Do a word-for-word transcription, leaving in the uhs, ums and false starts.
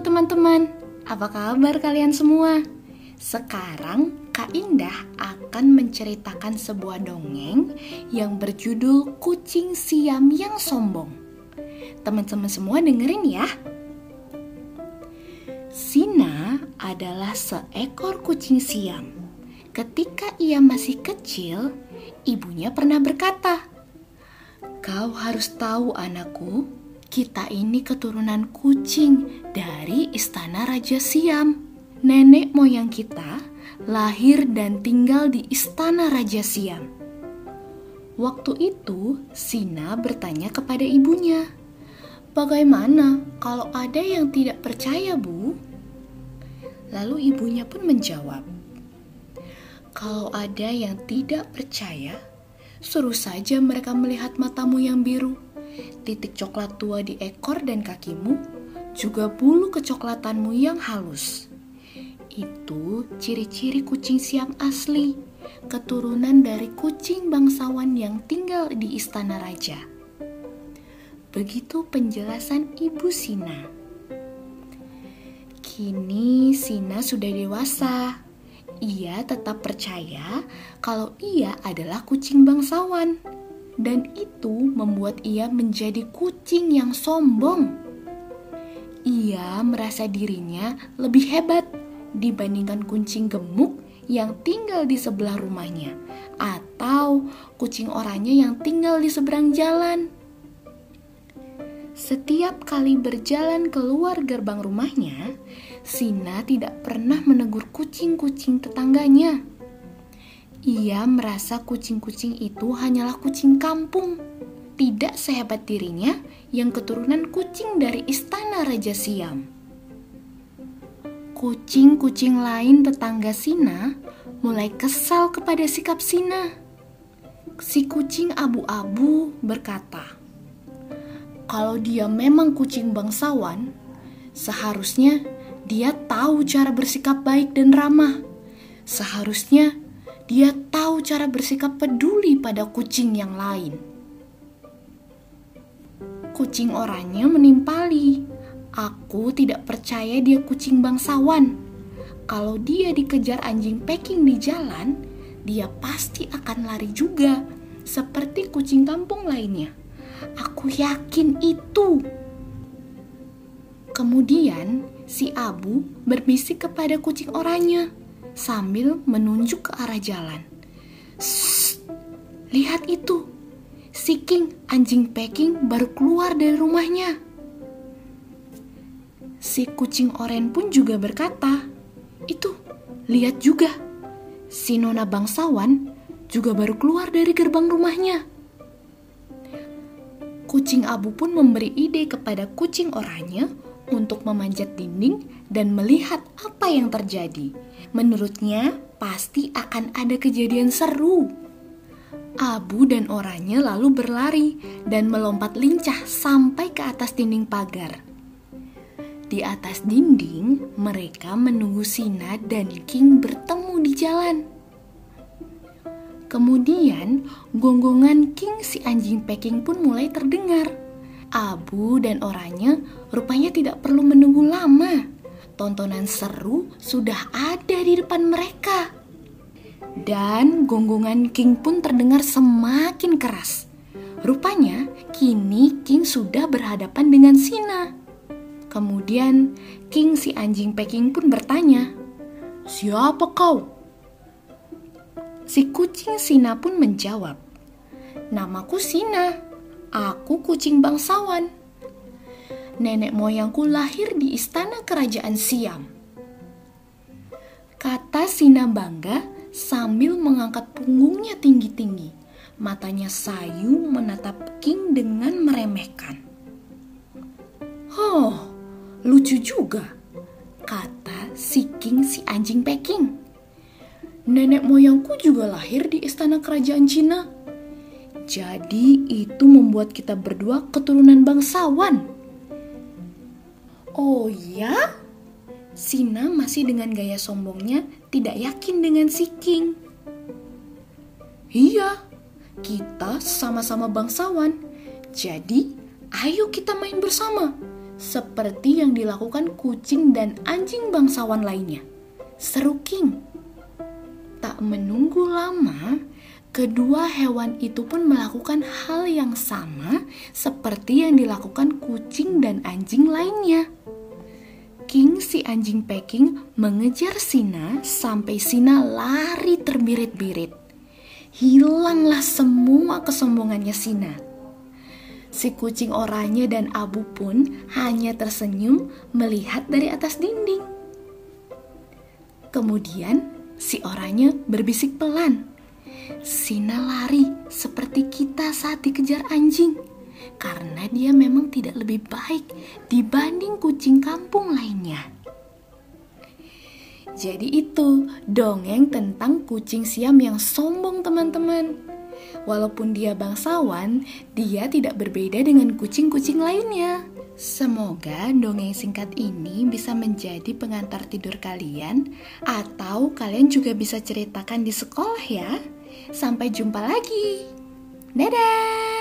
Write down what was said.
teman-teman, apa kabar kalian semua? Sekarang Kak Indah akan menceritakan sebuah dongeng yang berjudul Kucing Siam yang Sombong. Teman-teman semua dengerin ya. Sina adalah seekor kucing Siam. Ketika ia masih kecil, ibunya pernah berkata, "Kau harus tahu anakku, kita ini keturunan kucing dari istana Raja Siam. Nenek moyang kita lahir dan tinggal di istana Raja Siam." Waktu itu, Sina bertanya kepada ibunya, "Bagaimana kalau ada yang tidak percaya, Bu?" Lalu ibunya pun menjawab, "Kalau ada yang tidak percaya, suruh saja mereka melihat matamu yang biru, titik coklat tua di ekor dan kakimu, juga bulu kecoklatanmu yang halus. Itu ciri-ciri kucing Siam asli, keturunan dari kucing bangsawan yang tinggal di istana raja." Begitu penjelasan ibu Sina. Kini Sina sudah dewasa. Ia tetap percaya kalau ia adalah kucing bangsawan, dan itu membuat ia menjadi kucing yang sombong. Ia merasa dirinya lebih hebat dibandingkan kucing gemuk yang tinggal di sebelah rumahnya, atau kucing orangnya yang tinggal di seberang jalan. Setiap kali berjalan keluar gerbang rumahnya, Sina tidak pernah menegur kucing-kucing tetangganya. Ia merasa kucing-kucing itu hanyalah kucing kampung, tidak sehebat dirinya yang keturunan kucing dari istana Raja Siam. Kucing-kucing lain tetangga Sina mulai kesal kepada sikap Sina. Si kucing abu-abu berkata, "Kalau dia memang kucing bangsawan, seharusnya dia tahu cara bersikap baik dan ramah. Seharusnya dia tahu cara bersikap peduli pada kucing yang lain." Kucing orangnya menimpali, "Aku tidak percaya dia kucing bangsawan. Kalau dia dikejar anjing packing di jalan, dia pasti akan lari juga, seperti kucing kampung lainnya. Aku yakin itu." Kemudian si abu berbisik kepada kucing orangnya sambil menunjuk ke arah jalan, "Shh, lihat itu, si King anjing packing baru keluar dari rumahnya." Si kucing oranye pun juga berkata, "Itu, lihat juga, si Nona bangsawan juga baru keluar dari gerbang rumahnya." Kucing abu pun memberi ide kepada kucing oranye untuk memanjat dinding dan melihat apa yang terjadi. Menurutnya pasti akan ada kejadian seru. Abu dan orangnya lalu berlari dan melompat lincah sampai ke atas dinding pagar. Di atas dinding, mereka menunggu Sina dan King bertemu di jalan. Kemudian gonggongan King si anjing packing pun mulai terdengar. Abu dan orangnya rupanya tidak perlu menunggu lama. Tontonan seru sudah ada di depan mereka. Dan gonggongan King pun terdengar semakin keras. Rupanya kini King sudah berhadapan dengan Sina. Kemudian King si anjing packing pun bertanya, "Siapa kau?" Si kucing Sina pun menjawab, "Namaku Sina. Aku kucing bangsawan. Nenek moyangku lahir di istana kerajaan Siam," kata Sina bangga sambil mengangkat punggungnya tinggi-tinggi. Matanya sayu menatap King dengan meremehkan. "Oh, lucu juga," kata si King si anjing packing. "Nenek moyangku juga lahir di istana kerajaan Cina. Jadi itu membuat kita berdua keturunan bangsawan." "Oh ya?" Sina masih dengan gaya sombongnya tidak yakin dengan si King. "Iya, kita sama-sama bangsawan. Jadi ayo kita main bersama. seperti yang dilakukan kucing dan anjing bangsawan lainnya, seru King. Tak menunggu lama, kedua hewan itu pun melakukan hal yang sama seperti yang dilakukan kucing dan anjing lainnya. King si anjing Peking mengejar Sina sampai Sina lari terbirit-birit. Hilanglah semua kesombongannya Sina. Si kucing oranye dan abu pun hanya tersenyum melihat dari atas dinding. Kemudian si oranye berbisik pelan, "Sina lari seperti kita saat dikejar anjing, karena dia memang tidak lebih baik dibanding kucing kampung lainnya." Jadi itu dongeng tentang kucing Siam yang sombong, teman-teman. Walaupun dia bangsawan, dia tidak berbeda dengan kucing-kucing lainnya. Semoga dongeng singkat ini bisa menjadi pengantar tidur kalian, atau kalian juga bisa ceritakan di sekolah ya. Sampai jumpa lagi. Dadah!